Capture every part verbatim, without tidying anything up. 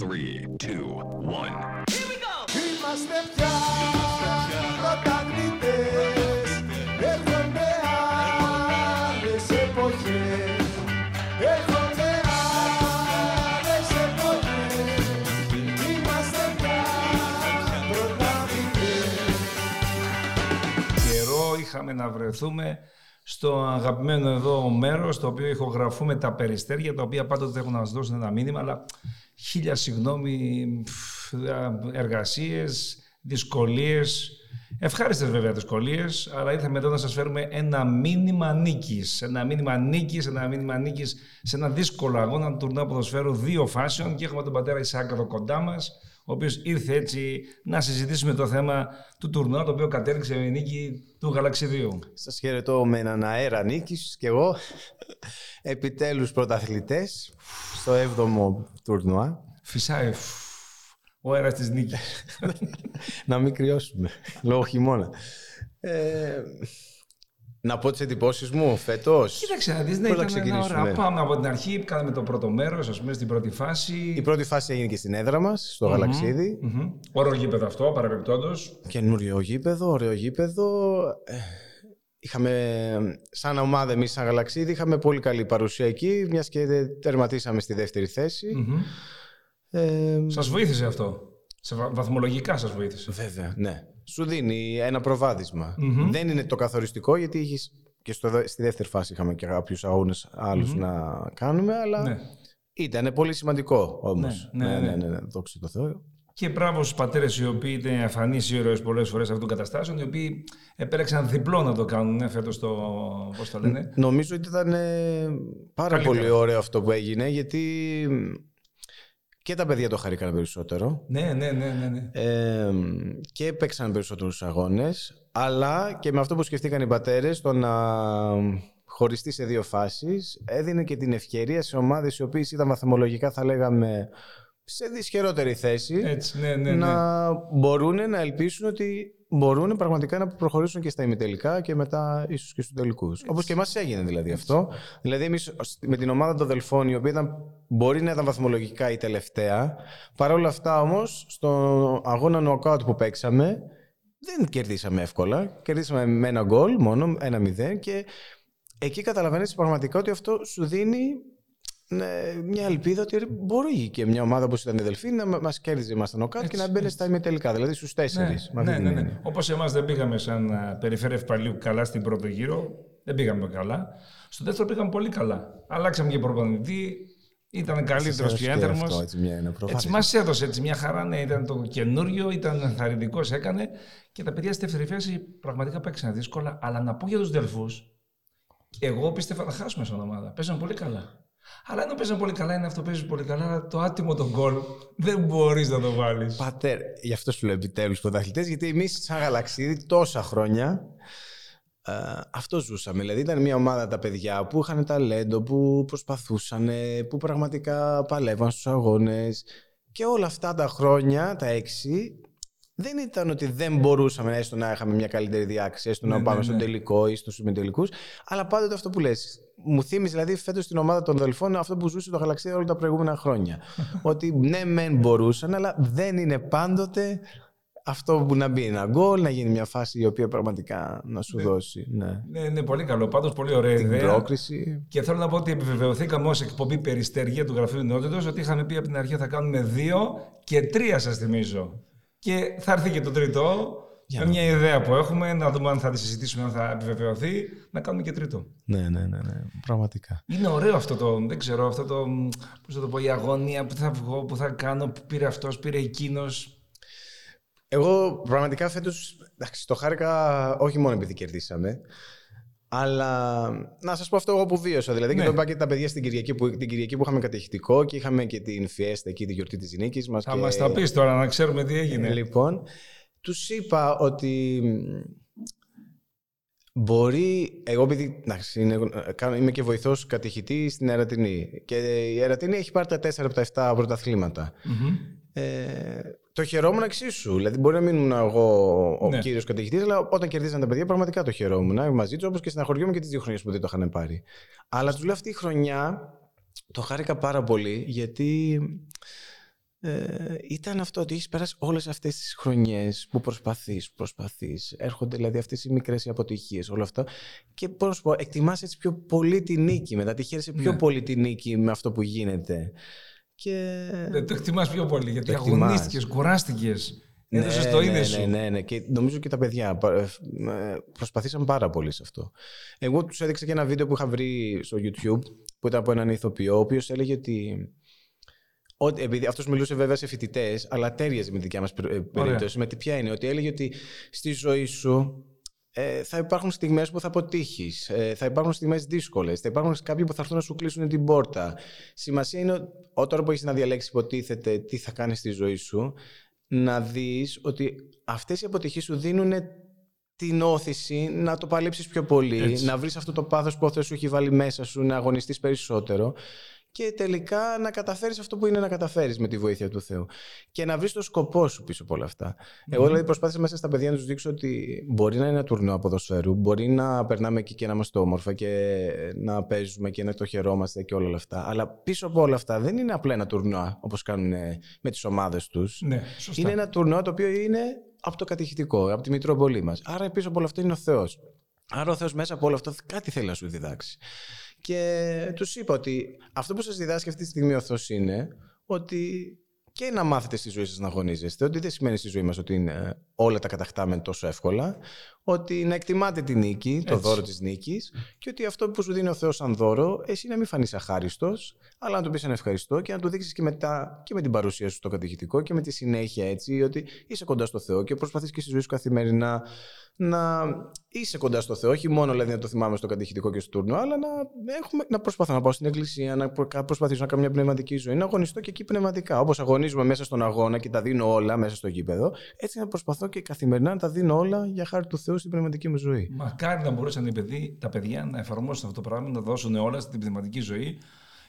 τρία, δύο, ένα. Here we go! Είμαστε πια πρωταγνητές. Έρχονται άλλες εποχές. Έρχονται άλλες εποχές. Είμαστε πια πρωταγνητές. Καιρό είχαμε να βρεθούμε στο αγαπημένο εδώ μέρος, στο οποίο ηχογραφούμε τα Περιστέρια, τα οποία πάντοτε έχουν να μας δώσουν ένα μήνυμα, αλλά χίλια συγγνώμη, εργασίες, δυσκολίες, ευχάριστες βέβαια δυσκολίες, αλλά ήρθαμε εδώ να σας φέρουμε ένα μήνυμα νίκης, ένα μήνυμα νίκης, ένα μήνυμα νίκης σε ένα δύσκολο αγώνα τουρνά ποδοσφαίρου δύο φάσεων, και έχουμε τον πατέρα Ισαάκ εδώ κοντά μας, ο οποίος ήρθε έτσι να συζητήσουμε το θέμα του τουρνουά, το οποίο κατέληξε με νίκη του Γαλαξιδίου. Σας χαιρετώ με έναν αέρα νίκης και εγώ. Επιτέλους πρωταθλητές στο έβδομο τουρνουά. Φυσάει ο αέρας της νίκης. Να μην κρυώσουμε λόγω χειμώνα. Ε, να πω τις εντυπώσεις μου φέτος. Κοίταξε να δεις, ναι, ήταν μια ώρα. Πάμε από την αρχή, κάναμε το πρώτο μέρος, ας πούμε, στην πρώτη φάση. Η πρώτη φάση έγινε και στην έδρα μας, στο mm-hmm. Γαλαξίδι. Mm-hmm. Ωραίο γήπεδο αυτό, παραπεπτόντως. Καινούριο γήπεδο, ωραίο γήπεδο. Είχαμε, σαν ομάδα, εμείς σαν Γαλαξίδι, είχαμε πολύ καλή παρουσία εκεί, μιας και τερματίσαμε στη δεύτερη θέση. Mm-hmm. Ε, σας βοήθησε αυτό. Σε βαθμολογικά σας βοήθησε. Βέβαια, ναι. Σου δίνει ένα προβάδισμα. Mm-hmm. Δεν είναι το καθοριστικό, γιατί είχες, και στο, στη δεύτερη φάση είχαμε και κάποιους αγώνες άλλους mm-hmm. να κάνουμε, αλλά ναι. Ήταν πολύ σημαντικό όμως. Ναι, ναι, ναι, ναι, ναι, ναι, δόξα τω Θεώ. Και μπράβο στους πατέρες οι οποίοι ήταν αφανείς ήρωες πολλές φορές αυτών των καταστάσεων, οι οποίοι επέλεξαν διπλό να το κάνουν φέτος το, πώς το λένε. Νομίζω ότι ήταν πάρα καλύτερο. Πολύ ωραίο αυτό που έγινε, γιατί και τα παιδιά το χαρήκαν περισσότερο. Ναι, ναι, ναι, ναι, ναι. Ε, και έπαιξαν περισσότερους αγώνες, αλλά και με αυτό που σκεφτήκαν οι πατέρες, το να χωριστεί σε δύο φάσεις, έδινε και την ευκαιρία σε ομάδες οι οποίες ήταν βαθμολογικά, θα λέγαμε, σε δυσχερότερη θέση. Έτσι, ναι, ναι, ναι. Να μπορούν να ελπίσουν ότι μπορούν πραγματικά να προχωρήσουν και στα ημιτελικά και μετά ίσως και στους τελικούς. Όπως και εμάς έγινε δηλαδή έτσι. Αυτό. Δηλαδή, εμείς με την ομάδα των Δελφών, η οποία ήταν, μπορεί να ήταν βαθμολογικά η τελευταία, παρόλα αυτά όμως, στον αγώνα νοκάουτ που παίξαμε, δεν κερδίσαμε εύκολα. Κερδίσαμε με ένα γκολ μόνο, ένα μηδέν, και εκεί καταλαβαίνεις πραγματικά ότι αυτό σου δίνει μια ελπίδα ότι μπορεί και μια ομάδα όπως ήταν η Δελφοί να μας κέρδιζε μας στον ΟΚΑΤ και να μπαίνει στα ημιτελικά, δηλαδή στους τέσσερις. Ναι, ναι, ναι, ναι, ναι. Όπως εμάς δεν πήγαμε σαν περιφέρεια Ευπαλίου καλά στην πρώτο γύρο, δεν πήγαμε καλά. Στο δεύτερο πήγαμε πολύ καλά. Αλλάξαμε και προπονητή, ήταν καλύτερος και ένθερμος. Έτσι, έτσι μας έδωσε έτσι μια χαρά, ναι, ήταν το καινούριο, ήταν ενθαρρυντικός, έκανε. Και τα παιδιά στη δεύτερη φάση πραγματικά παίξαν δύσκολα. Αλλά να πω για τους Δελφούς, εγώ πίστευα θα χάσουμε σαν ομάδα. Παίζαν πολύ καλά. Αλλά ενώ παίζουν πολύ καλά, είναι αυτό, παίζουν πολύ καλά. Το άτιμο τον γκολ δεν μπορείς να το βάλεις. Πατέρ, γι' αυτό σου λέω επιτέλους πρωταθλητές, γιατί εμείς σαν Γαλαξίδι τόσα χρόνια α, αυτό ζούσαμε. Δηλαδή ήταν μια ομάδα τα παιδιά που είχαν ταλέντο, που προσπαθούσαν, που πραγματικά παλεύαν στους αγώνες. Και όλα αυτά τα χρόνια, τα έξι, δεν ήταν ότι δεν μπορούσαμε έστω να είχαμε μια καλύτερη διάκριση, έστω ναι, να πάμε ναι, στον ναι. τελικό ή στους συμμετελικούς. Αλλά πάντοτε αυτό που λες. Μου θύμισε δηλαδή φέτος την ομάδα των Δελφών αυτό που ζούσε το Γαλαξίδι όλα τα προηγούμενα χρόνια. Ότι ναι, μεν μπορούσαν, αλλά δεν είναι πάντοτε αυτό που να μπει ένα γκολ, να γίνει μια φάση η οποία πραγματικά να σου ναι, δώσει. Ναι. Ναι, ναι, πολύ καλό. Πάντως πολύ ωραία την ιδέα. Πρόκριση. Και θέλω να πω ότι επιβεβαιωθήκαμε ως εκπομπή Περιστέρια του Γραφείου Νεότητας ότι είχαμε πει από την αρχή θα κάνουμε δύο και τρία, σας θυμίζω. Και θα έρθει και το τρίτο. Με μια ιδέα που έχουμε, να δούμε αν θα τη συζητήσουμε, αν θα επιβεβαιωθεί, να κάνουμε και τρίτο. Ναι, ναι, ναι, ναι, πραγματικά. Είναι ωραίο αυτό το, δεν ξέρω, αυτό το, πώς θα το πω, η αγωνία που θα βγω, που θα κάνω, που πήρε αυτός, πήρε εκείνος. Εγώ πραγματικά φέτος, εντάξει, το χάρηκα όχι μόνο επειδή κερδίσαμε, αλλά να σας πω αυτό εγώ που βίωσα. Δηλαδή, ναι. Και το είπα και τα παιδιά στην Κυριακή που, την Κυριακή που είχαμε κατεχητικό και είχαμε και την φιέστα εκεί, τη γιορτή της νίκης μας. Θα και μας τα πεις τώρα, να ξέρουμε τι έγινε. Λοιπόν, τους είπα ότι μπορεί, εγώ επειδή είμαι και βοηθός κατηχητή στην Ερατεινή και η Ερατεινή έχει πάρει τα τέσσερα από τα επτά πρωταθλήματα. Mm-hmm. Ε, το χαιρόμουν εξίσου, δηλαδή μπορεί να μην ήμουν εγώ ο ναι. κύριος κατηχητής, αλλά όταν κερδίζαν τα παιδιά πραγματικά το χαιρόμουν μαζί τους, όπως και συναχωριόμουν και τις δύο χρονιές που δεν το είχαν πάρει. Αλλά τους λέω αυτή η χρονιά το χάρηκα πάρα πολύ γιατί Ε, ήταν αυτό ότι έχεις περάσει όλες αυτές τις χρονιές που προσπαθείς, προσπαθείς. Έρχονται δηλαδή αυτές οι μικρές αποτυχίες, όλα αυτά. Και πώς να σου πω, εκτιμάς έτσι πιο πολύ τη νίκη. Μετά τη χαίρεσαι πιο ναι. πολύ τη νίκη με αυτό που γίνεται. Και... Ε, το εκτιμάς πιο πολύ, γιατί αγωνίστηκες, κουράστηκες. Ναι, το ναι, ναι, ναι, ναι, ναι. Και νομίζω και τα παιδιά προσπαθήσαν πάρα πολύ σε αυτό. Εγώ τους έδειξα και ένα βίντεο που είχα βρει στο YouTube, που ήταν από έναν ηθοποιό, ο οποίος έλεγε ότι. Επειδή αυτός μιλούσε βέβαια σε φοιτητές, αλλά τέριαζε με τη δικιά μας περίπτωση. Με τι ποια είναι, ότι έλεγε ότι στη ζωή σου ε, θα υπάρχουν στιγμές που θα αποτύχεις, ε, θα υπάρχουν στιγμές δύσκολες, θα υπάρχουν κάποιοι που θα έρθουν να σου κλείσουν την πόρτα. Σημασία είναι όταν που έχεις να διαλέξεις, υποτίθεται, τι θα κάνεις στη ζωή σου, να δεις ότι αυτές οι αποτυχίες σου δίνουν την όθηση να το παλέψεις πιο πολύ, έτσι. Να βρεις αυτό το πάθος που αυτό σου έχει βάλει μέσα σου, να αγωνιστείς περισσότερο. Και τελικά να καταφέρεις αυτό που είναι να καταφέρεις με τη βοήθεια του Θεού. Και να βρεις το σκοπό σου πίσω από όλα αυτά. Mm-hmm. Εγώ δηλαδή προσπάθησα μέσα στα παιδιά να τους δείξω ότι μπορεί να είναι ένα τουρνό ποδοσφαίρου, μπορεί να περνάμε εκεί και να είμαστε όμορφα και να παίζουμε και να το χαιρόμαστε και όλα αυτά. Αλλά πίσω από όλα αυτά δεν είναι απλά ένα τουρνό όπως κάνουν με τις ομάδες τους. Ναι, σωστά. Είναι ένα τουρνό το οποίο είναι από το κατηχητικό, από τη Μητρόπολη μας. Άρα πίσω από όλα αυτά είναι ο Θεός. Άρα ο Θεός μέσα από όλα αυτά κάτι θέλει να σου διδάξει. Και τους είπα ότι αυτό που σας διδάσκει αυτή τη στιγμή ο Θεός είναι ότι και να μάθετε στη ζωή σας να αγωνίζεστε, ότι δεν σημαίνει στη ζωή μας ότι είναι όλα τα κατακτάμε τόσο εύκολα, ότι να εκτιμάτε τη νίκη, το έτσι. Δώρο της νίκης, και ότι αυτό που σου δίνει ο Θεός σαν δώρο, εσύ να μην φανείς αχάριστος, αλλά να του πεις ένα ευχαριστώ και να του δείξεις και μετά και με την παρουσία σου στο κατηχητικό και με τη συνέχεια έτσι, ότι είσαι κοντά στο Θεό και προσπαθείς και στη ζωή σου καθημερινά. Να είσαι κοντά στο Θεό, όχι μόνο δηλαδή να το θυμάμαι στο κατηχητικό και στο τούρνο, αλλά να, έχουμε, να προσπαθώ να πάω στην εκκλησία, να προσπαθήσω να κάνω μια πνευματική ζωή, να αγωνιστώ και εκεί πνευματικά. Όπως αγωνίζομαι μέσα στον αγώνα και τα δίνω όλα μέσα στο γήπεδο, έτσι να προσπαθώ και καθημερινά να τα δίνω όλα για χάρη του Θεού στην πνευματική μου ζωή. Μακάρι να μπορούσαν οι παιδί, τα παιδιά να εφαρμόσουν αυτό το πράγμα, να δώσουν όλα στην πνευματική ζωή.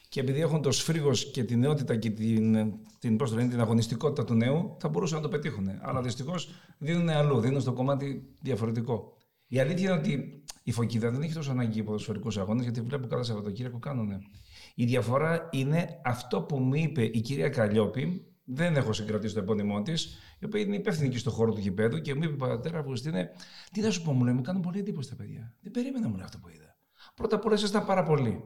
Και επειδή έχουν το σφρίγος και την νεότητα και την, την, πώς το λένε, την αγωνιστικότητα του νέου, θα μπορούσαν να το πετύχουν. Αλλά δυστυχώς δίνουν αλλού, δίνουν στο κομμάτι διαφορετικό. Η αλήθεια είναι ότι η Φωκίδα δεν έχει τόσο ανάγκη ποδοσφαιρικούς αγώνες, γιατί βλέπω κάθε Σαββατοκύριακο κάνουνε. Η διαφορά είναι αυτό που μου είπε η κυρία Καλλιόπη, δεν έχω συγκρατήσει το επώνυμό της, η οποία είναι υπεύθυνη και στον χώρο του γηπέδου, και μου είπε: Πατέρα Αυγουστίνε, τι να σου πω, μου λέει, μου κάνουν πολύ εντύπωση τα παιδιά. Δεν περίμενα μου λέει αυτό που είδα. Πρώτα απ' όλα ήσασταν πάρα πολύ.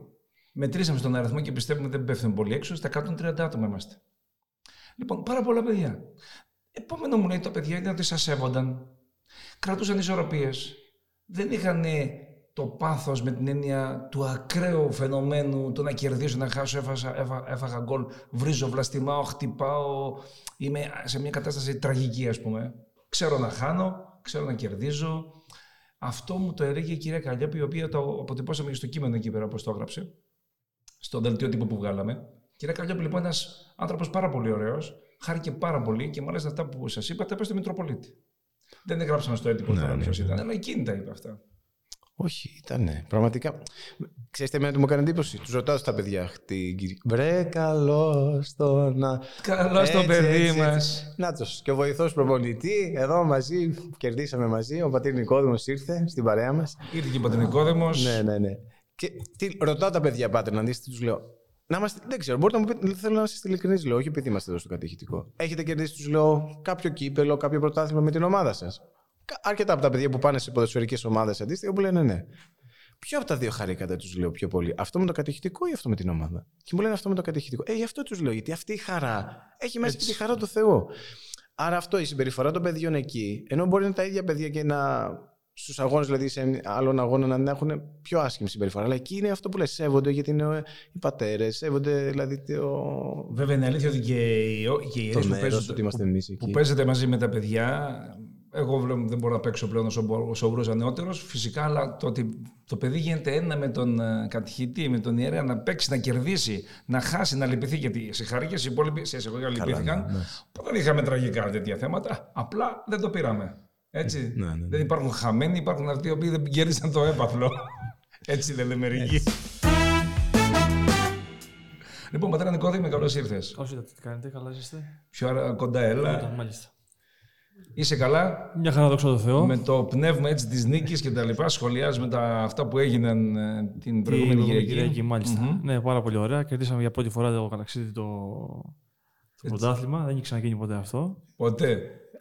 Μετρήσαμε στον αριθμό και πιστεύουμε ότι δεν πέφτουν πολύ έξω. Στα εκατόν τριάντα άτομα είμαστε. Λοιπόν, πάρα πολλά παιδιά. Επόμενο μου λέει τα παιδιά ήταν ότι σας σέβονταν. Κρατούσαν ισορροπίες. Δεν είχαν το πάθος με την έννοια του ακραίου φαινομένου, το να κερδίσω, να χάσω, έφασα, έφα, έφαγα γκολ, βρίζω, βλαστημάω, χτυπάω. Είμαι σε μια κατάσταση τραγική, ας πούμε. Ξέρω να χάνω, ξέρω να κερδίζω. Αυτό μου το έλεγε η κυρία Καλλιόπη, η οποία το αποτυπώσαμε και στο κείμενο εκεί πέρα, όπως το έγραψε. Στο δελτίο τύπου που βγάλαμε. Κυρία Καλλιόπη, λοιπόν, ένας άνθρωπος πάρα πολύ ωραίος, χάρηκε πάρα πολύ και μάλιστα αυτά που σας είπα τα είπε στο Μητροπολίτη. Δεν έγραψαν στο έντυπο ναι, τώρα ναι, ποιος ναι. ήταν, αλλά εκείνη τα είπε αυτά. Όχι, ήτανε. Πραγματικά. Ξέρετε, εμένα τι μου έκανε εντύπωση. Τους ρωτάω στα παιδιά. Βρε, καλό στο να. Καλό στο παιδί μας. Νάτος. Και ο βοηθός προπονητή, εδώ μαζί, κερδίσαμε μαζί. Ο πατήρ Νικόδημος ήρθε στην παρέα μας. Ήρθε και ο πατήρ Νικόδημος. Ναι, ναι, ναι. Και τι, ρωτάω τα παιδιά, πάτε να δείτε, τους λέω. Να είμαστε, δεν ξέρω, μπορείτε να μου πείτε, θέλω να είστε ειλικρινείς, λέω, όχι επειδή είμαστε εδώ στο κατηχητικό. Έχετε κερδίσει, τους λέω, κάποιο κύπελο, κάποιο πρωτάθλημα με την ομάδα σας. Αρκετά από τα παιδιά που πάνε σε ποδοσφαιρικές ομάδες αντίστοιχα που λένε ναι. Ποιο από τα δύο χαρήκατε, τους λέω, πιο πολύ, αυτό με το κατηχητικό ή αυτό με την ομάδα? Και μου λένε αυτό με το κατηχητικό. Ε, γι' αυτό τους λέω, γιατί αυτή η χαρά έχει μέσα και τη χαρά του Θεού. Άρα αυτό η συμπεριφορά των παιδιών εκεί, ενώ μπορεί να είναι τα ίδια παιδιά και να. Στους αγώνες, δηλαδή σε άλλον αγώνα, να έχουν πιο άσχημη συμπεριφορά. Αλλά εκεί είναι αυτό που λες: σέβονται, γιατί είναι οι πατέρες, σέβονται, δηλαδή. Το... Βέβαια, είναι αλήθεια ότι και οι αίρες που παίζετε μαζί με τα παιδιά. Εγώ βλέπω, δεν μπορώ να παίξω πλέον ως όμπρος ανεότερος. Φυσικά, αλλά το ότι το παιδί γίνεται ένα με τον κατηχητή, με τον ιερέα, να παίξει, να κερδίσει, να χάσει, να λυπηθεί. Γιατί σε χαρήκες οι υπόλοιποι, σε εισαγωγικά λυπήθηκαν. Ναι, ναι. Δεν είχαμε τραγικά τέτοια θέματα. Απλά δεν το πήραμε. Έτσι, ναι, ναι, ναι. Δεν υπάρχουν χαμένοι, υπάρχουν αυτοί οι οποίοι δεν κέρδισαν το έπαθλο. Έτσι λένε μερικοί. Λοιπόν, πατέρα Νικόδημη, καλώς ήρθες. Καλώς ήρθατε, τι κάνετε, καλά είστε? Πιο κοντά, έλα. Μάλιστα. Είσαι καλά? Μια χαρά, δόξα τω Θεώ. Με το πνεύμα έτσι της νίκης και τα λοιπά, σχολιάζουμε τα αυτά που έγιναν την προηγούμενη Κυριακή. Μάλιστα. Mm-hmm. Ναι, πάρα πολύ ωραία. Κερδίσαμε για πρώτη φορά το Γαλαξίδι το στο πρωτάθλημα. Δεν έχει ξαναγίνει ποτέ αυτό. Ποτέ.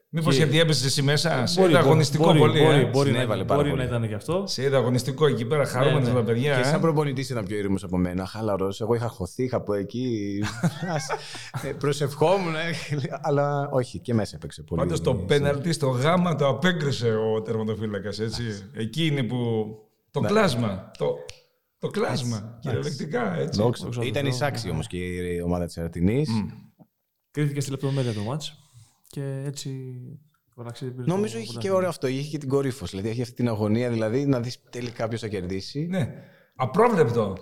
Μήπως και... γιατί έπεσε εσύ μέσα σε ένα αγωνιστικό μπορεί, πολύ. Μπορεί, ε? μπορεί, να, μπορεί να ήταν και αυτό. Σε ένα αγωνιστικό εκεί πέρα, χαρούμενο με τα παιδιά. Και σαν προπονητή ήταν πιο ήρεμο από μένα, χαλαρό. Εγώ είχα χωθεί, είχα από εκεί. Προσευχόμουν, αλλά όχι, και μέσα έπαιξε πολύ. Πάντως το πέναλτι στο γάμα το απέκρισε ο τερματοφύλακας. Εκεί είναι που. Το κλάσμα. Το κλάσμα. Κυριολεκτικά έτσι. Ήταν η Σάξη όμως και η ομάδα της Ερατεινής. Κρίθηκε στη λεπτομέρεια το μάτς. Και έτσι το Γαλαξίδι πήρε. Νομίζω είχε και ωραίο αυτό. Είχε και την κορύφωση. Δηλαδή είχε αυτή την αγωνία, δηλαδή να δεις τελικά ποιος θα κερδίσει. Ναι. Απρόβλεπτο.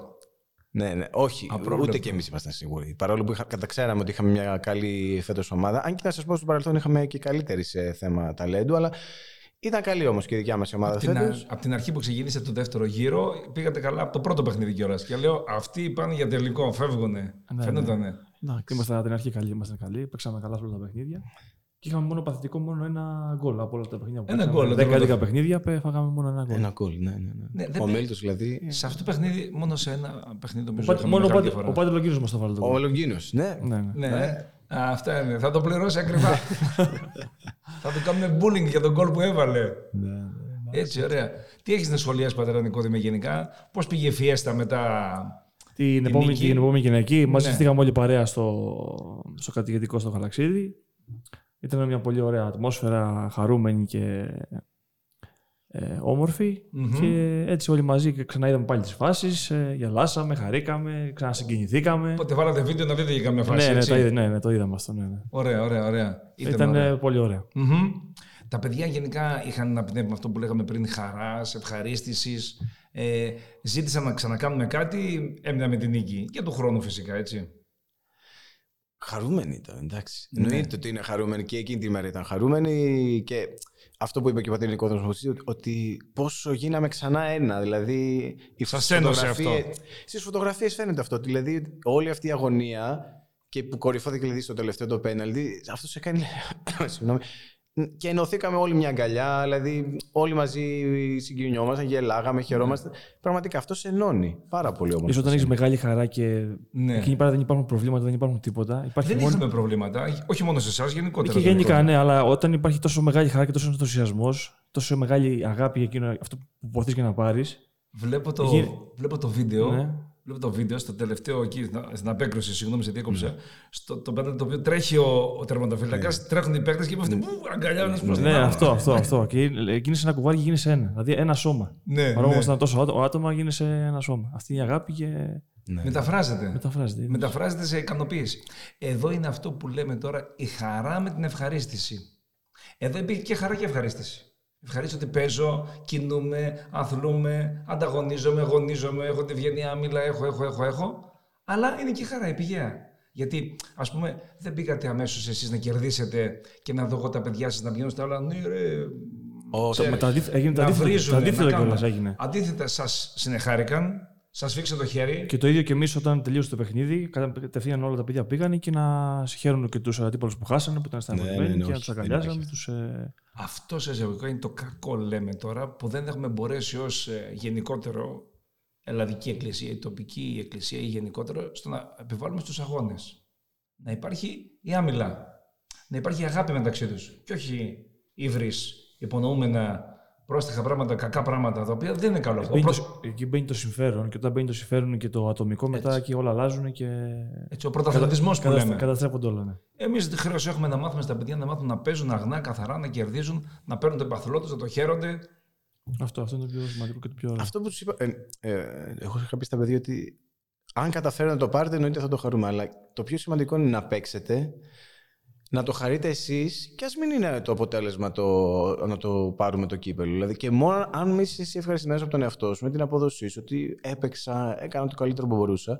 Ναι, ναι. Όχι. Απρόβλεπτο. Ούτε και εμείς ήμασταν σίγουροι. Παρόλο που είχα, καταξέραμε ότι είχαμε μια καλή φέτος ομάδα. Αν και να σας πω, στο παρελθόν είχαμε και καλύτερη σε θέμα ταλέντου. Αλλά ήταν καλή όμως και η δικιά μας η ομάδα φέτος. Από την αρχή που ξεκίνησε το δεύτερο γύρο, πήγατε καλά από το πρώτο παιχνίδι κιόλας. Και λέω, αυτοί πάνε για τελικό. Φεύγουνε. Ναι, φαίνονταν. Ήμασταν από την αρχή καλοί, ήμασταν καλοί. Παίξαμε καλά σε όλα τα παιχνίδια. Και είχαμε μόνο παθητικό, μόνο ένα γκολ από όλα τα παιχνίδια. Ένα γκολ. δέκα δέκα παιχνίδια, φάγαμε μόνο ένα γκολ. Ένα γκολ, ναι, ναι, ναι. ναι ο Μέλτος δηλαδή. Σε αυτό το παιχνίδι, μόνο σε ένα παιχνίδι το παίζαμε. Μόνο ο Πάτερ Λογγίνος μας το βάλε. Ο Λογγίνος, ναι. ναι, ναι. ναι. Α, αυτά είναι. Θα το πληρώσει ακριβά. Θα του κάνουμε bullying για τον γκολ που έβαλε. Ναι, ναι, έτσι, ωραία. Τι έχεις να σχολιάσεις, πατέρα Νικόδημε, γενικά? Πώς πήγε η φιέστα μετά? Την επόμενη Κυριακή μαζευτήκαμε όλοι παρέα στο κατηγητικό στο Γαλαξίδι. Ήταν μια πολύ ωραία ατμόσφαιρα, χαρούμενη και ε, όμορφη. Mm-hmm. Και έτσι όλοι μαζί ξαναείδαμε πάλι τις φάσεις, ε, γελάσαμε, χαρήκαμε, ξανασυγκινηθήκαμε. Οπότε βάλατε βίντεο να δείτε για καμιά φάση, ναι, έτσι. Ναι, το, ναι, ναι, το είδαμε αυτό. Ναι, ναι. Ωραία, ωραία, ωραία. Ήταν, Ήταν ωραία. πολύ ωραία. Mm-hmm. Τα παιδιά γενικά είχαν να πνεύμα αυτό που λέγαμε πριν, χαράς, ευχαρίστησης. Ε, ζήτησαν να ξανακάνουμε κάτι, έμεινα με την νίκη. Για τον χρόνο φυσικά, έτσι. Χαρούμενοι ήταν, εντάξει. Ναι. Εννοείται ότι είναι χαρούμενοι και εκείνη τη μέρα ήταν χαρούμενοι και αυτό που είπε και ο πατήρ Νικόδημος, ότι πόσο γίναμε ξανά ένα. Δηλαδή, σας ένωσε αυτό. Στις φωτογραφίες φαίνεται αυτό. Δηλαδή, όλη αυτή η αγωνία και που κορυφώθηκε δηλαδή, στο τελευταίο το πέναλτι, αυτό σε κάνει. Συγγνώμη. Και ενωθήκαμε όλοι μια αγκαλιά, δηλαδή όλοι μαζί συγκοινωνιόμασταν, γελάγαμε, χαιρόμαστε. Ναι. Πραγματικά αυτό σε ενώνει πάρα πολύ όμως. Ίσως όταν έχεις μεγάλη χαρά και ναι. Εκείνη πέρα δεν υπάρχουν προβλήματα, δεν υπάρχουν τίποτα. Υπάρχει δεν μόνο... είχαμε προβλήματα, όχι μόνο σε εσάς, γενικότερα. Και γενικά, ναι, αλλά όταν υπάρχει τόσο μεγάλη χαρά και τόσο ενθουσιασμός, τόσο μεγάλη αγάπη για εκείνο, αυτό που ποθείς και να πάρεις. Βλέπω το, Γι... βλέπω το βίντεο. Ναι. Βλέπω το βίντεο στο τελευταίο εκεί, στην απέκρουση, συγγνώμη, σε διέκοψα. Mm. Στο το πέναλτι το οποίο τρέχει ο, ο τερματοφύλακας, yeah. Τρέχουν οι παίκτες και είπε αυτοί που αγκαλιάζουν ένας προς τον άλλο. Ναι, αυτό, αυτό, αυτό. Και γίνεσαι ένα κουβάρι και γίνεσαι ένα. Δηλαδή ένα σώμα. Ναι, παρόλο που ήταν τόσο άτομα, γίνεσαι ένα σώμα. Αυτή η αγάπη και. Ναι. Μεταφράζεται. Μεταφράζεται. Μεταφράζεται σε ικανοποίηση. Εδώ είναι αυτό που λέμε τώρα, η χαρά με την ευχαρίστηση. Εδώ υπήρχε και χαρά και ευχαρίστηση. Ευχαρίστω ότι παίζω, κινούμαι, αθλούμαι, ανταγωνίζομαι, αγωνίζομαι, έχω τη ευγενία, μίλα, έχω, έχω, έχω, έχω. Αλλά είναι και η χαρά, η πηγαία. Γιατί, ας πούμε, δεν πήγατε αμέσως εσείς να κερδίσετε και να δω εγώ τα παιδιά σας να πηγαίνουν στα όλα. Ναι, ρε. Ξέρεις, τα αντίθετα κιόλας έγινε. Αντίθετα, σας συνεχάρηκαν. Σας φίξε το χέρι. Και το ίδιο και εμείς όταν τελείωσε το παιχνίδι, κατευθείαν όλα τα παιδιά πήγαν και να συγχαίρουν και τους αντίπαλους που χάσανε, που ήταν στα ενωμένοι, ναι, ναι, και να τους αγκαλιάζαμε. Τους, ε... Αυτό σε εισαγωγικά είναι το κακό, λέμε τώρα, που δεν έχουμε μπορέσει ως ε, γενικότερο ελλαδική εκκλησία, η τοπική εκκλησία ή γενικότερο, στο να επιβάλλουμε στους αγώνες. Να υπάρχει η άμυλα. Να υπάρχει η αγάπη μεταξύ τους. Και όχι ύβρις, υπονοούμενα. Πρόστιχα πράγματα, κακά πράγματα, τα οποία δεν είναι καλό αυτό. Προς... Εκεί μπαίνει το συμφέρον και όταν μπαίνει το συμφέρον και το ατομικό, μετά έτσι. Και όλα αλλάζουν και. Έτσι, ο πρωταθλητισμός κατα... που λέμε. Καταστρέφονται όλα. Ναι. Εμείς τη χρέωση έχουμε να μάθουμε στα παιδιά να μάθουν να παίζουν αγνά, καθαρά, να κερδίζουν, να παίρνουν το εμπαθλό τους, να το χαίρονται. Αυτό, αυτό είναι το πιο σημαντικό και το πιο ωραίο. Αυτό που τους είπα. Ε, ε, ε, εγώ είχα πει στα παιδιά ότι αν καταφέρω να το πάρετε, εννοείται θα το χαρούμε. Αλλά το πιο σημαντικό είναι να παίξετε. Να το χαρείτε εσείς και ας μην είναι το αποτέλεσμα το, να το πάρουμε το κύπελλο. Δηλαδή και μόνο αν μην είσαι εσύ ευχαριστημένος από τον εαυτό σου, με την απόδοσή σου, ότι έπαιξα, έκανα το καλύτερο που μπορούσα,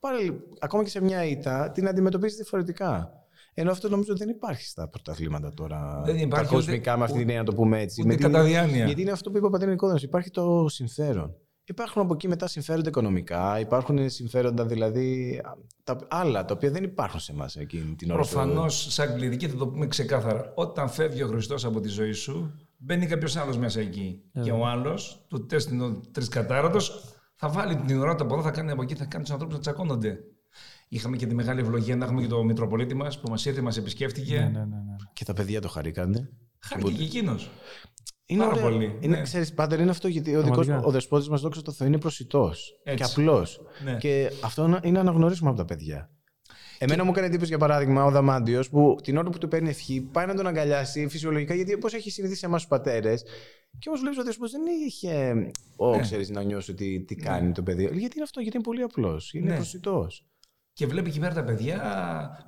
πάλι, ακόμα και σε μια ήττα, την αντιμετωπίζεις διαφορετικά. Ενώ αυτό νομίζω δεν υπάρχει στα πρωταθλήματα τώρα. Δεν υπάρχει. Τα κοσμικά ούτε, με αυτή την έννοια να το πούμε έτσι. Ούτε με κατά την, διάνοια. Γιατί είναι αυτό που είπε ο πατήρ Νικόδημος, υπάρχει το συμφέρον. Υπάρχουν από εκεί μετά συμφέροντα οικονομικά, υπάρχουν συμφέροντα δηλαδή τα άλλα τα οποία δεν υπάρχουν σε εμάς εκείνη την ώρα. Προφανώς, σαν κληρικοί θα το πούμε ξεκάθαρα. Όταν φεύγει ο Χριστός από τη ζωή σου, μπαίνει κάποιος άλλος μέσα εκεί. Yeah. Και ο άλλος, του τέστινο τρισκατάρατος, θα βάλει την ώρα του από εδώ, θα κάνει από εκεί, θα κάνει τους ανθρώπους να τσακώνονται. Είχαμε και τη μεγάλη ευλογία να έχουμε και το Μητροπολίτη μας που μας ήρθε, μας επισκέφτηκε. Ναι, ναι, ναι, ναι. Και τα παιδιά το χαρήκανε. Χάρηκε και εκείνος. Είναι πάρα ωραία. Πολύ. Είναι, ναι. Ξέρεις, πάντα είναι αυτό γιατί ο, δικός, ο δεσπότης μας, δόξα τω Θεώ, είναι προσιτός. Έτσι. Και απλός. Ναι. Και αυτό είναι αναγνωρίσιμο από τα παιδιά. Εμένα και... μου έκανε εντύπωση, για παράδειγμα, ο Δαμάντιος που την ώρα που του παίρνει ευχή πάει να τον αγκαλιάσει φυσιολογικά, γιατί όπως έχει συνηθίσει σε εμάς τους πατέρες. Και όμως βλέπεις ότι δεν είχε. Ω, ξέρεις, να νιώσει τι, τι κάνει, ναι, το παιδί. Γιατί είναι αυτό, γιατί είναι πολύ απλός. Είναι, ναι, προσιτός. Και βλέπει εκεί πέρα τα παιδιά,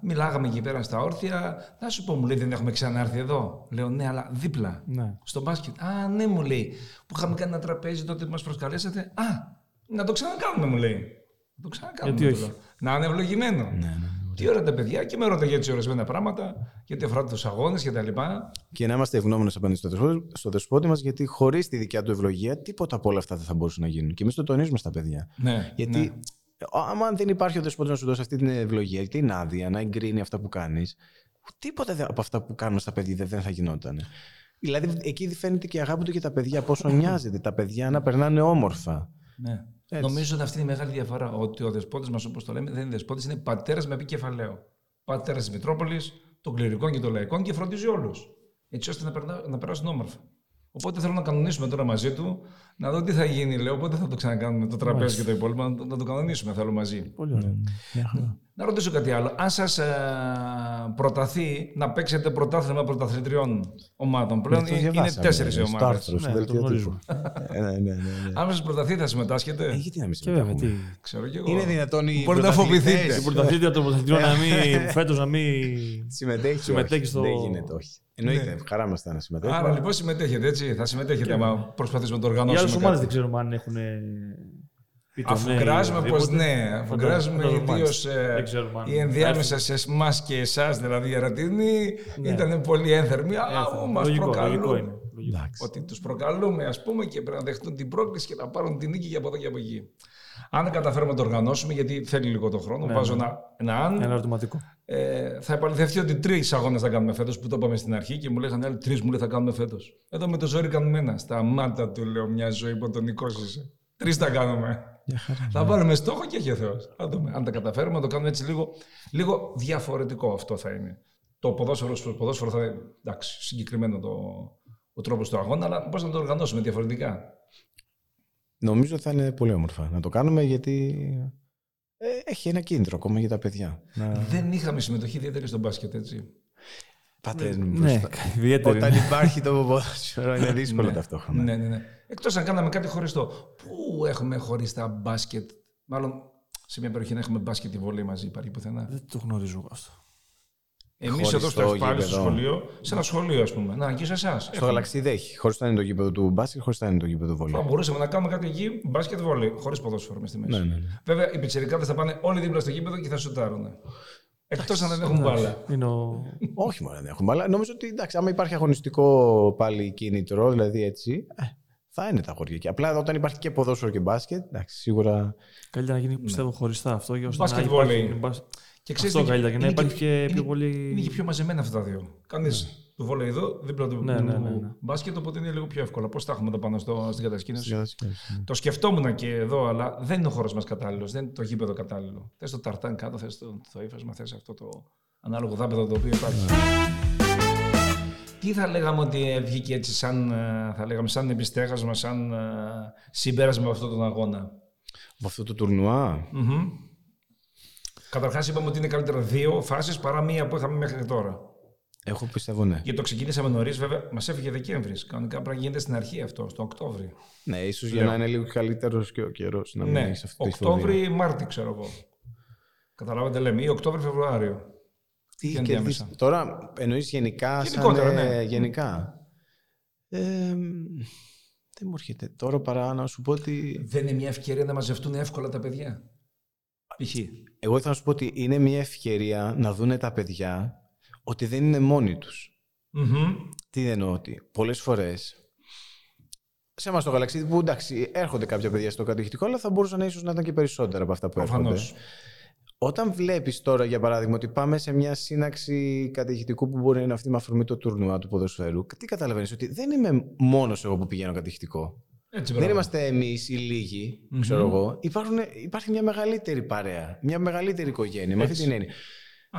μιλάγαμε εκεί πέρα στα όρθια. Να σου πω, μου λέει, δεν έχουμε ξανάρθει εδώ. Λέω, ναι, αλλά δίπλα. Ναι. Στο μπάσκετ. Α, ναι, μου λέει. Που είχαμε κάνει ένα τραπέζι τότε που μας προσκαλέσατε. Α, να το ξανακάνουμε, μου λέει. Να το ξανακάνουμε. Γιατί όχι. Να είναι ευλογημένο. Ναι, ναι. Τι ώρα τα παιδιά και με ρώταγε έτσι ορισμένα πράγματα, γιατί αφορά τους αγώνες και τα λοιπά. Και να είμαστε ευγνώμονες απέναντι στο δεσπότη μας, γιατί χωρίς τη δικιά του ευλογία τίποτα από όλα αυτά δεν θα μπορούσαν να γίνουν. Και εμείς το τονίζουμε στα παιδιά. Ναι, γιατί. Ναι. Αν δεν υπάρχει ο δεσπότης να σου δώσει αυτή την ευλογία, την άδεια, να εγκρίνει αυτά που κάνεις, τίποτα από αυτά που κάνουμε στα παιδιά δεν θα γινόταν. Δηλαδή, εκεί φαίνεται και η αγάπη του και τα παιδιά, πόσο νοιάζεται τα παιδιά να περνάνε όμορφα. Ναι. Νομίζω ότι αυτή είναι η μεγάλη διαφορά. Ότι ο δεσπότης μας, όπως το λέμε, δεν είναι δεσπότης, είναι πατέρας με επικεφαλαίο. Πατέρας της Μητρόπολης, των κληρικών και των λαϊκών, και φροντίζει όλους. Έτσι ώστε να, περνά, να περάσουν όμορφα. Οπότε θέλω να κανονίσουμε τώρα μαζί του, να δω τι θα γίνει. Λέω, οπότε θα το ξανακάνουμε το τραπέζι και το υπόλοιπο, να το κανονίσουμε. Θέλω μαζί. Πολύ ωραία. Να ρωτήσω κάτι άλλο. Αν σας προταθεί να παίξετε πρωτάθλημα πρωταθλητριών ομάδων, πλέον είναι τέσσερις οι ομάδες. Αν σας προταθεί, θα συμμετάσχετε. Γιατί να μην συμμετάσχετε. Ξέρω κι εγώ. Είναι δυνατόν οι πρωταθλήτρια των πρωταθλητριών φέτος να μην συμμετέχει στο. Δεν γίνεται, όχι. Εννοείται, ναι, χαρά μας ήταν να συμμετέχουμε. Άρα λοιπόν συμμετέχετε, έτσι. Θα συμμετέχετε, άμα προσπαθήσουμε να το οργανώσουμε. Οι άλλες ομάδες δεν ξέρουμε αν έχουν. Αφού κράζουμε, πως ναι. Αφού κράζουμε, ιδίως οι ενδιάμεσα σε εμάς και εσάς, δηλαδή οι Ερατεινοί, ναι, ήταν πολύ ένθερμοι. Αλλά μας προκαλούν. Ότι τους προκαλούμε, ας πούμε, και πρέπει να δεχτούν την πρόκληση και να πάρουν την νίκη και από εδώ και από εκεί. Αν καταφέρουμε να το οργανώσουμε, γιατί θέλει λίγο το χρόνο, ναι, βάζω ένα, ένα αν. Ένα ερωτηματικό. Ε, θα επαληθευτεί ότι τρεις αγώνες θα κάνουμε φέτος, που το είπαμε στην αρχή και μου λέγανε άλλοι τρεις, μου λέει θα κάνουμε φέτος. Εδώ με το ζόρι κάνουμε ένα. Στα μάτα του λέω, μια ζωή που τον νικώσες. Τρεις θα κάνουμε. Θα βάλουμε στόχο και έχει ο Θεός. Θα δούμε. Αν τα καταφέρουμε, να το κάνουμε έτσι λίγο, λίγο διαφορετικό, αυτό θα είναι. Το ποδόσφαιρο, το ποδόσφαιρο θα είναι, εντάξει, συγκεκριμένο το, ο τρόπος του αγώνα, αλλά πώς να το οργανώσουμε διαφορετικά. Νομίζω ότι θα είναι πολύ όμορφα να το κάνουμε, γιατί ε, έχει ένα κίνητρο ακόμα για τα παιδιά. Να... Δεν είχαμε συμμετοχή ιδιαίτερη στο μπάσκετ, έτσι. Πατέρ μου, ναι, ναι, όταν υπάρχει το ποδόσφαιρο είναι δύσκολο ταυτόχρονα. Ναι, ναι, ναι. Εκτός αν κάναμε κάτι χωριστό. Πού έχουμε χωριστά μπάσκετ, μάλλον σε μια περιοχή να έχουμε μπάσκετ τη βολή μαζί, υπάρχει πουθενά. Δεν το γνωρίζω αυτό. Εμείς εδώ στο Ευπάρι, στο σχολείο, σε ένα σχολείο, ας πούμε. Να, και σε εσάς. Στο Γαλαξίδι έχει. Χωριστά είναι το γήπεδο του μπάσκετ, χωριστά είναι το γήπεδο του βολή. Θα μπορούσαμε να κάνουμε κάτι εκεί, μπάσκετ βολή, χωρίς ποδόσφαιρο μες στη μέση. Ναι, ναι. Βέβαια, οι πιτσιρικάδες θα πάνε όλοι δίπλα στο γήπεδο και θα σουτάρουν. Εκτός αν δεν έχουν μπάλα. Όχι μόνο δεν έχουν μπάλα. Νομίζω ότι εντάξει, άμα υπάρχει αγωνιστικό πάλι κίνητρο, δηλαδή έτσι, θα είναι τα χωριά εκεί. Απλά όταν υπάρχει και ποδόσφαιρο και μπάσκετ, σίγουρα. Καλύτερα να γίνει, πιστεύω, χωριστά αυτό. Μπάσκετ βολή. Και ξέρεις, αυτό καλύτερα, και να υπάρχει και, και πιο πολύ. Είναι και πιο μαζεμένα αυτά τα δύο. Κάνεις, ναι, το βόλεϊ εδώ, δίπλα του, ναι, ναι, ναι, ναι, μπάσκετ, οπότε είναι λίγο πιο εύκολο. Πώς τα έχουμε εδώ πάνω στο, στην κατασκήνωση. Ναι. Το σκεφτόμουν και εδώ, αλλά δεν είναι ο χώρος μας κατάλληλος, δεν είναι το γήπεδο κατάλληλο. Θες το ταρτάν κάτω, θες το, το ύφασμα, θες αυτό το ανάλογο δάπεδο το οποίο υπάρχει. Τι θα λέγαμε ότι βγήκε έτσι, σαν, θα λέγαμε, σαν επιστέγασμα, σαν συμπέρασμα από αυτόν τον αγώνα. Από αυτό το τουρνουά. Mm-hmm. Καταρχάς είπαμε ότι είναι καλύτερα δύο φάσεις παρά μία που είχαμε μέχρι τώρα. Εγώ πιστεύω, ναι. Γιατί το ξεκινήσαμε νωρίς, βέβαια, μας έφυγε Δεκέμβρης. Κανονικά πρέπει να γίνεται στην αρχή αυτό, στο Οκτώβριο. Ναι, ίσως για να είναι λίγο καλύτερος και ο καιρός να μην έχεις αυτή τη φοβία. Οκτώβριο ή Μάρτιο, ξέρω εγώ. Καταλάβατε, λέμε, ή Οκτώβριο-Φεβρουάριο. Τι ενδιάμεσα. Τώρα εννοείς γενικά. Γενικότερα, σαν, ναι. Γενικά. Ε, δεν μου έρχεται τώρα παρά να σου πω ότι. Δεν είναι μια ευκαιρία να μαζευτούν εύκολα τα παιδιά. Εγώ θα σου πω ότι είναι μια ευκαιρία να δούνε τα παιδιά ότι δεν είναι μόνοι τους. Mm-hmm. Τι εννοώ, ότι πολλές φορές σε εμάς το Γαλαξίδι, που εντάξει, έρχονται κάποια παιδιά στο κατοικητικό, αλλά θα μπορούσαν ίσως να ήταν και περισσότερα από αυτά που έρχονται. Προφανώς. Όταν βλέπεις τώρα, για παράδειγμα, ότι πάμε σε μια σύναξη κατοικητικού που μπορεί να είναι αυτή με αφορμή το τουρνουά του ποδοσφαίρου, τι καταλαβαίνεις, ότι δεν είμαι μόνος εγώ που πηγαίνω κατοικητικό. Έτσι, δεν είμαστε εμείς οι λίγοι, mm-hmm. ξέρω εγώ. Υπάρχουν, υπάρχει μια μεγαλύτερη παρέα, μια μεγαλύτερη οικογένεια. Με αυτή την έννοια.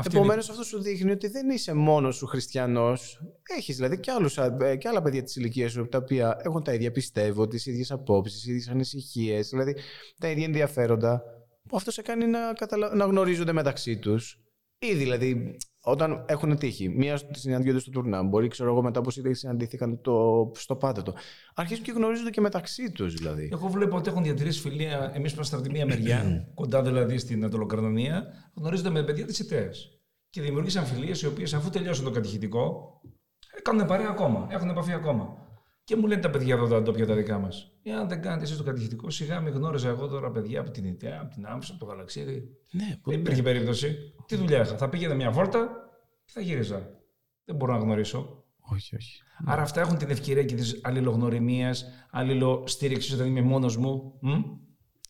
Επομένως, αυτό σου δείχνει ότι δεν είσαι μόνος σου χριστιανός. Έχεις δηλαδή και, άλλους, και άλλα παιδιά της ηλικίας σου, τα οποία έχουν τα ίδια πιστεύω, τις ίδιες απόψεις, τις ίδιες ανησυχίες, δηλαδή τα ίδια ενδιαφέροντα. Που αυτό σε κάνει να, καταλα... να γνωρίζονται μεταξύ τους. Ή δηλαδή, όταν έχουν τύχει, μία συναντιόνται στο τουρνά, μπορεί ξέρω εγώ μετά από συναντήθηκαν συναντήθηκαν στο πάτετο. Αρχίζουν και γνωρίζονται και μεταξύ τους δηλαδή. Εγώ βλέπω ότι έχουν διατηρήσει φιλία, εμείς είμαστε από τη μία μεριά, κοντά δηλαδή στην Ατωλοκαρνανία, γνωρίζονται με παιδιά της Ιτέας. Και δημιουργήσαν φιλίες οι οποίες αφού τελειώσουν το κατηχητικό, κάνουν παρέα ακόμα, έχουν επαφή ακόμα. Και μου λένε τα παιδιά εδώ τα ντόπια τα δικά μας. Εάν δεν κάνετε εσείς το κατηχητικό, σιγά με γνώριζα εγώ τώρα παιδιά από την Ιτέα, από την Άμφισσα, από το Γαλαξίδι. Ναι, δεν υπήρχε ναι. περίπτωση. Τι δουλειά είχα. Θα πήγαινα μια βόρτα και θα γύριζα. Δεν μπορώ να γνωρίσω. Όχι, όχι. Άρα ναι. αυτά έχουν την ευκαιρία και τη αλληλογνωριμία, αλληλοστήριξη όταν είμαι μόνος μου.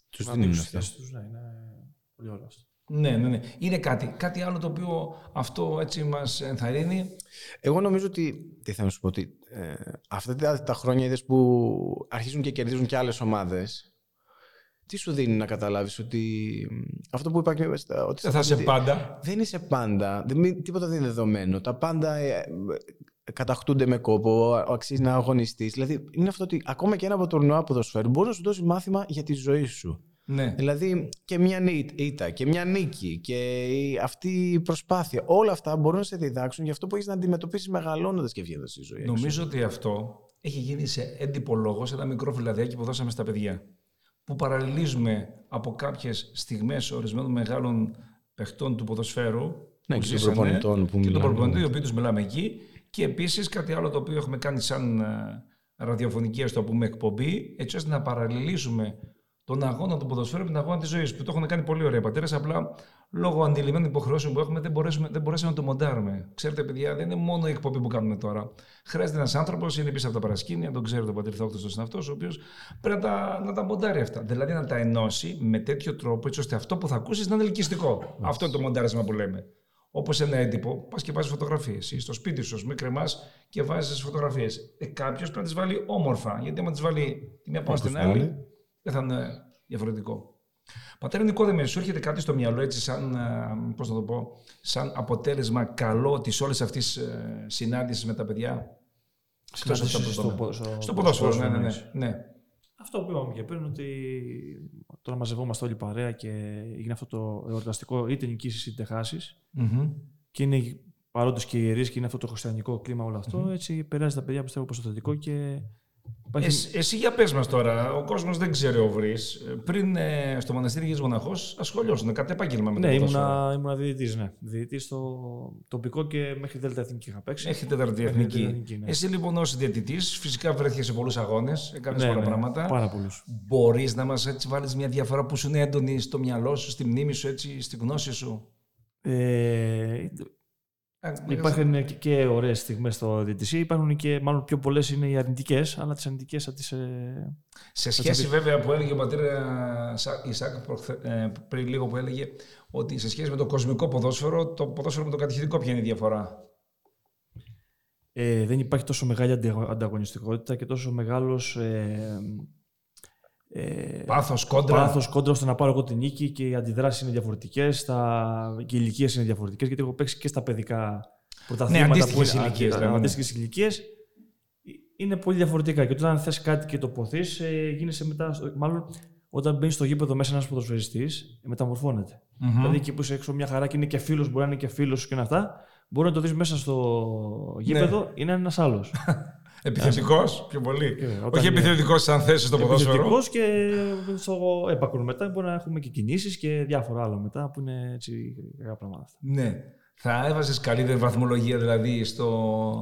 Του δίνουν αυτέ του. Ναι, είναι πολύ ωραίο. Ναι, ναι, ναι. Είναι κάτι, κάτι άλλο το οποίο αυτό έτσι μας ενθαρρύνει. Εγώ νομίζω ότι. Τι θέλω να σου πω, ότι ε, αυτά τα, τα χρόνια είδες που αρχίζουν και κερδίζουν και άλλες ομάδες. Τι σου δίνει να καταλάβεις ότι. Αυτό που είπα και στα, ότι δεν θα είσαι πάντα. Δεν είσαι πάντα. Δεν, τίποτα δεν είναι δεδομένο. Τα πάντα ε, ε, καταχτούνται με κόπο, αξίζει να αγωνιστείς. Δηλαδή είναι αυτό ότι ακόμα και ένα από τουρνουά ποδοσφαίρου μπορεί να σου δώσει μάθημα για τη ζωή σου. Ναι. Δηλαδή και μια ήττα και μια νίκη και αυτή η προσπάθεια, όλα αυτά μπορούν να σε διδάξουν για αυτό που έχεις να αντιμετωπίσεις μεγαλώνοντας και βγαίνοντας στη ζωή. Νομίζω ότι αυτό έχει γίνει σε έντυπο λόγο σε ένα μικρό φυλαδιάκι που δώσαμε στα παιδιά. Που παραλληλίζουμε από κάποιες στιγμές ορισμένων μεγάλων παιχτών του ποδοσφαίρου ναι, που και ζήσανε, των προπονητών που μιλάμε. Και των προπονητών, οι οποίοι τους μιλάμε εκεί. Και επίσης κάτι άλλο το οποίο έχουμε κάνει σαν ραδιοφωνική ας το πούμε, εκπομπή, έτσι ώστε να παραλληλίζουμε τον αγώνα του ποδοσφαίρου με τον αγώνα της ζωής που το έχουν κάνει πολύ ωραία πατέρες. Απλά λόγω αντιλημμένων υποχρεώσεων που έχουμε δεν μπορέσαμε να το μοντάρουμε. Ξέρετε, παιδιά, δεν είναι μόνο η εκπομπή που κάνουμε τώρα. Χρειάζεται ένας άνθρωπος, είναι πίσω από τα παρασκήνια, τον ξέρετε, ο πατήρ Θεόκτιστος είναι αυτός, ο οποίος πρέπει να τα, να τα μοντάρει αυτά. Δηλαδή να τα ενώσει με τέτοιο τρόπο, έτσι ώστε αυτό που θα ακούσεις να είναι ελκυστικό. Αυτό είναι το μοντάρισμα που λέμε. Όπως ένα έντυπο, πας και βάζεις φωτογραφίες. Ή στο σπίτι σου, μη κρεμάς και βάζεις φωτογραφίες. Ε, κάποιος πρέπει να τις βάλει όμορφα, γιατί άμα τις βάλει τη μία πάνω στην άλλη. Δεν θα είναι διαφορετικό. Πατέρα Νικόδημε, σου έρχεται κάτι στο μυαλό έτσι σαν, πώς θα το πω, σαν αποτέλεσμα καλό της όλης αυτής ε, συνάντησης με τα παιδιά. Συνάντηση στο, στο ποδόσφαιρο. Στο ποδόσφαιρο, ναι, ναι, ναι, ναι. Αυτό που είπαμε και πριν, ότι τώρα μαζευόμαστε όλοι παρέα και έγινε αυτό το εορταστικό είτε νικήσεις είτε χάσεις. Mm-hmm. Και είναι παρόντες και ιερείς και είναι αυτό το χριστιανικό κλίμα όλο αυτό. Mm-hmm. Έτσι περάζει τα παιδιά πιστεύω προς το θετικό και. Εσύ, εσύ για πες μας τώρα, ο κόσμος δεν ξέρει ο Βρύς. Πριν ε, στο μοναστήρι γίνεις μοναχός, ασχολιώσουν κάτι επάγγελμα με το ποδόσφαιρο. Ναι, ήμουν διαιτητής, ναι. Διαιτητής στο τοπικό και μέχρι Δέλτα Εθνική είχα παίξει. Μέχρι Τέταρτη Εθνική. εθνική ναι. Εσύ λοιπόν ως διαιτητής, φυσικά βρέθηκες σε πολλούς αγώνες, έκανες ναι, πολλά ναι, πράγματα. Πάρα πολλούς. Μπορείς να μας έτσι βάλεις μια διαφορά που σου είναι έντονη στο μυαλό σου, στη μνήμη σου, έτσι, στη γνώση σου. Ε... Υπάρχουν και, και ωραίες στιγμές στο διαιτησία. Υπάρχουν και μάλλον πιο πολλές είναι οι αρνητικές, αλλά τις αρνητικές θα τις. Ε... Σε σχέση τις... βέβαια που έλεγε ο πατέρα Ισαάκ πριν λίγο που έλεγε ότι σε σχέση με το κοσμικό ποδόσφαιρο, το ποδόσφαιρο με το κατηχητικό, ποια είναι η διαφορά. Ε, δεν υπάρχει τόσο μεγάλη ανταγωνιστικότητα και τόσο μεγάλος. Ε, Ε, πάθος κόντρα. Πάθος κόντρα ώστε να πάρω εγώ την νίκη και οι αντιδράσεις είναι διαφορετικές τα... και οι ηλικίες είναι διαφορετικές γιατί έχω παίξει και στα παιδικά πρωταθλήματα. Ναι, αντίστοιχες ηλικίες. Ναι, αντίστοιχες ηλικίες είναι πολύ διαφορετικά και όταν θες κάτι και το ποθείς, ε, γίνεσαι μετά. Μάλλον όταν μπαίνεις στο γήπεδο μέσα ένας ποδοσφαιριστής, μεταμορφώνεται. Mm-hmm. Δηλαδή εκεί που είσαι έξω μια χαρά και είναι και φίλος, μπορεί να είναι και φίλος και να αυτά, μπορεί να το δεις μέσα στο γήπεδο, ναι. είναι ένας άλλος. Επιθετικός, πιο πολύ. Yeah, όχι επιθετικός σαν θέση στο ποδόσφαιρο. Επιθετικός και στο έπακρο μετά. Μπορεί να έχουμε και κινήσεις και διάφορα άλλα μετά που είναι έτσι κάποια πράγματα. Ναι. Θα έβαζες καλύτερη βαθμολογία δηλαδή στο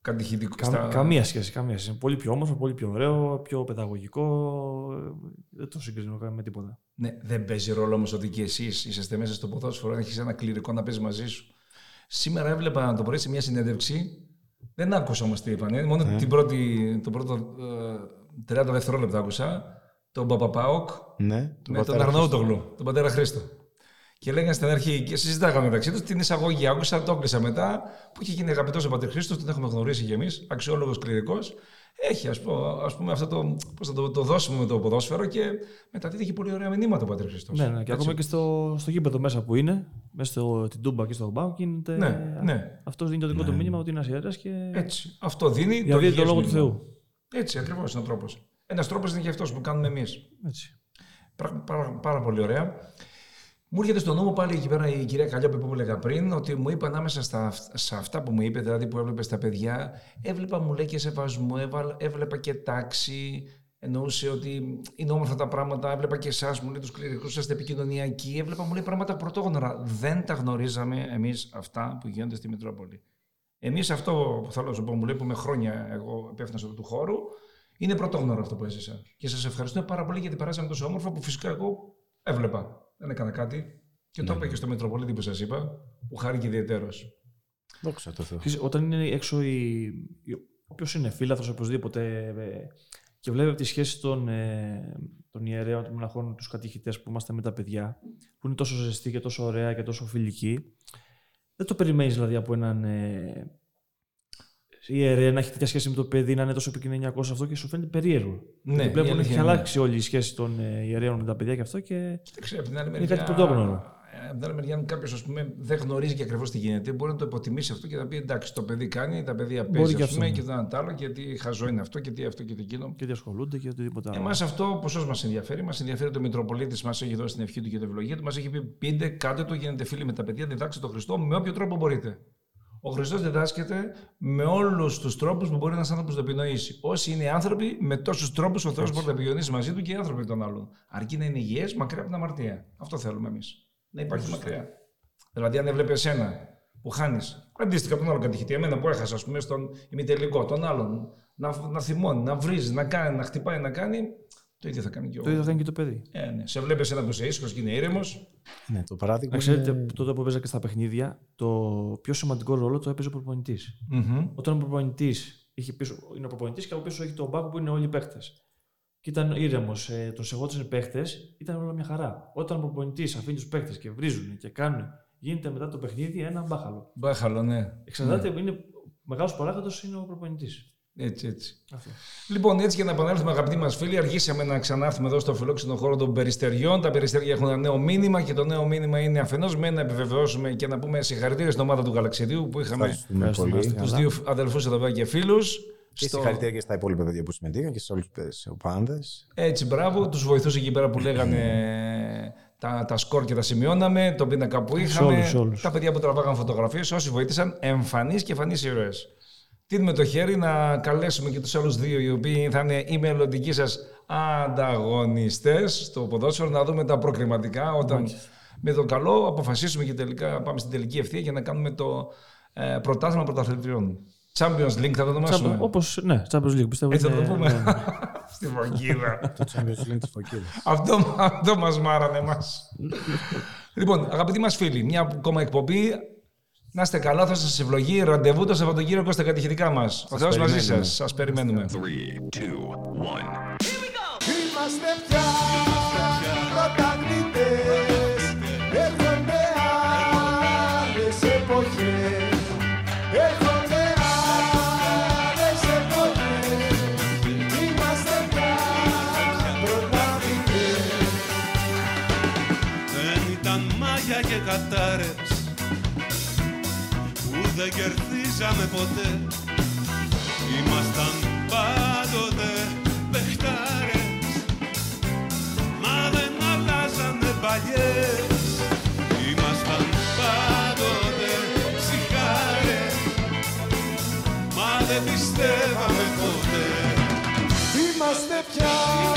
κατηχητικό. Κα, στα... Καμία σχέση. Καμία σχέση. Είναι πολύ πιο όμορφο, πολύ πιο ωραίο, πιο παιδαγωγικό. Δεν το συγκρίνω με τίποτα. Ναι. Δεν παίζει ρόλο όμως ότι και εσείς είσαστε μέσα στο ποδόσφαιρο. Έχεις ένα κληρικό να παίζει μαζί σου. Σήμερα έβλεπα το πρωί σε μια συνέντευξη. Δεν άκουσα όμως τι είπανε. Μόνο yeah. την πρώτη, το πρώτο ε, τριάντα δευτερόλεπτα άκουσα τον Παπαπάοκ yeah. με τον Αρναούτογλου, τον πατέρα Χρήστο. Και λέγανε στην αρχή, και συζητάγαμε μεταξύ του, την εισαγωγή άκουσα, το κλείσα μετά, που είχε γίνει αγαπητός ο πατήρ Χρήστος, τον έχουμε γνωρίσει κι εμείς, αξιόλογος κληρικός. Έχει, ας πούμε, ας πούμε αυτό το, πώς θα το, το δώσουμε με το ποδόσφαιρο και μεταδίδει πολύ ωραία μηνύματα ο πατήρ Χρήστος. Ναι, ναι, και ακόμα και στο, στο γήπεδο μέσα που είναι, μέσα στο, στην Τούμπα και στο Μπάουκ, γίνεται. Ναι, ναι. Αυτό δίνει το δικό ναι. του μήνυμα ότι είναι Ασιατές και. Έτσι. Αυτό δίνει. Δηλαδή το, το λόγο του Θεού. Έτσι, ακριβώς είναι ο τρόπος. Ένας τρόπος είναι και αυτός που κάνουμε εμείς. Πάρα, πάρα, πάρα πολύ ωραία. Μου έρχεται στο νόμο πάλι εκεί πέρα η κυρία Καλλιόπη που έλεγα πριν, ότι μου είπε ανάμεσα στα, σε αυτά που μου είπε, δηλαδή που έβλεπε στα παιδιά, έβλεπα, μου λέει, και σεβασμό, έβλεπα και τάξη. Εννοούσε ότι είναι όμορφα τα πράγματα. Έβλεπα και εσάς, μου λέει, τους κληρικούς, είσαστε επικοινωνιακοί. Έβλεπα, μου λέει, πράγματα πρωτόγνωρα. Δεν τα γνωρίζαμε εμείς αυτά που γίνονται στη Μητρόπολη. Εμείς αυτό που θέλω να σου πω, μου λέει, που με χρόνια εγώ υπεύθυνος αυτού του χώρου, είναι πρωτόγνωρο αυτό που έζησα. Και σας ευχαριστούμε πάρα πολύ γιατί περάσαμε τόσο όμορφα που φυσικά εγώ έβλεπα. Δεν έκανα κάτι και ναι, το είπα ναι. και στο Μητροπολίτη που σας είπα, που χάρηκε ιδιαιτέρως. Δόξα τω Θεώ. Όταν είναι έξω, η... όποιος είναι φίλαθρος, οπωσδήποτε, και βλέπει τη σχέση των, των ιερέων, των μοναχών, τους κατηχητές που είμαστε με τα παιδιά, που είναι τόσο ζεστή και τόσο ωραία και τόσο φιλική, δεν το περιμένεις δηλαδή από έναν ιερέα να έχει τέτοια σχέση με το παιδί, να είναι τόσο επικοινωνιακός αυτό και σου φαίνεται περίεργο. Ναι, βλέπουν ότι έχει αλλάξει όλη η σχέση των ιερέων με τα παιδιά και αυτό και. Ξέρω, από την άλλη μεριά, είναι κάτι πρωτόγνωρο. Από την άλλη μεριά, αν κάποιος δεν γνωρίζει και ακριβώς τι γίνεται, μπορεί να το υποτιμήσει αυτό και να πει εντάξει, το παιδί κάνει, τα παιδιά παίζει, α πούμε, και το ένα τ' άλλο, και τι χαζό είναι αυτό, και τι αυτό και τι εκείνο. Και τι ασχολούνται και οτιδήποτε άλλο. Εμάς αυτό ποσός μας ενδιαφέρει. Μας ενδιαφέρει ότι ο Μητροπολίτης μας έχει δώσει την ευχή του και την ευλογία του, μας έχει πει πείτε, κάντε το, γίνετε φίλοι με τα παιδιά, διδάξτε τον Χριστό με όποιο τρόπο μπορείτε. Ο Χριστός διδάσκεται με όλους τους τρόπους που μπορεί ένας άνθρωπος να το επινοήσει. Όσοι είναι άνθρωποι, με τόσους τρόπους ο Θεός μπορεί να επικοινωνήσει μαζί του και οι άνθρωποι των άλλων. Αρκεί να είναι υγιές, μακριά από την αμαρτία. Αυτό θέλουμε εμείς. Να υπάρχει μακριά. Δηλαδή, αν έβλεπε εσένα που χάνεις, αντίστοιχα από τον άλλο κατηχητή, εμένα που έχασα, ας πούμε, στον ημιτελικό, τον άλλον, να, να θυμώνει, να βρίζει, να κάνει, να χτυπάει, να κάνει. Το ίδιο θα κάνει και, το ίδιο θα κάνει και το παιδί. Ε, ναι. Σε βλέπει ένα που είσαι ήσυχος και είναι ήρεμος. Ναι, το παράδειγμα. Ξέρετε, είναι... τότε που παίζα και στα παιχνίδια, το πιο σημαντικό ρόλο το έπαιζε ο προπονητής. Mm-hmm. Όταν ο προπονητής είναι ο προπονητής και από πίσω έχει τον πάγκο που είναι όλοι οι παίχτες. Και ήταν ήρεμος, ε, τον σεβόντουσαν οι παίχτες, ήταν όλα μια χαρά. Όταν ο προπονητής αφήνει τους παίχτες και βρίζουν και κάνουν, γίνεται μετά το παιχνίδι ένα μπάχαλο. Μπάχαλο, ναι. Εξαρτάται, ναι. είναι μεγάλος παράγοντας είναι ο προπονητής. Έτσι, έτσι. Αυτό. Λοιπόν, έτσι για να επανέλθουμε, αγαπητοί μας φίλοι, αργήσαμε να ξανάρθουμε εδώ στο φιλόξενο χώρο των Περιστεριών. Τα Περιστέρια έχουν ένα νέο μήνυμα και το νέο μήνυμα είναι αφενός με να επιβεβαιώσουμε και να πούμε συγχαρητήρια στην ομάδα του Γαλαξιδίου που είχαμε τους δύο αδελφούς εδώ πέρα και φίλους. Και στο... συγχαρητήρια και στα υπόλοιπα παιδιά που συμμετείχαν και σε όλους τους οπάντες. Έτσι, μπράβο. Τους βοηθούσε εκεί πέρα που λέγανε τα, τα σκορ και τα σημειώναμε, τον πίνακα που είχαμε. Όλους, όλους. Τα παιδιά που τραβάγαν φωτογραφίες, όσοι βοήθησαν, εμφανείς και εμφανείς ήρωες. Τίνουμε το χέρι να καλέσουμε και τους άλλους δύο, οι οποίοι θα είναι οι μελλοντικοί σας ανταγωνιστές στο ποδόσφαιρο, να δούμε τα προκριματικά. Όταν okay. με το καλό αποφασίσουμε και τελικά πάμε στην τελική ευθεία για να κάνουμε το ε, πρωτάθλημα πρωταθλητριών. Champions League θα το ονομάσουμε. Όπως, ναι, Champions League πιστεύω. Έτσι θα το πούμε. Ναι, ναι. Στη Φωκίδα. Το Champions League της Φωκίδας. Αυτό, αυτό μας μάρανε εμάς. Λοιπόν, αγαπητοί μας φίλοι, μια ακόμα εκπομπή. Να είστε καλά, θα σας ευλογεί. Ραντεβού το Σαββατοκύριακο στα κατηχητικά μας. Ο Θεός μαζί σας. Σας περιμένουμε. τρία, δύο, ένα. Είμαστε πια πρωταγνιστές. Έρχονται άλλες εποχές. Έρχονται άλλες εποχές. Είμαστε πια πρωταγνιστές. Δεν ήταν μάγια και κατάρες. Δεν κερδίζαμε ποτέ. Ήμασταν πάντοτε παιχτάρες. Μα δεν αλλάζαμε παλιές. Ήμασταν πάντοτε ψυχάρες. Μα δεν πιστεύαμε ποτέ. Είμαστε πια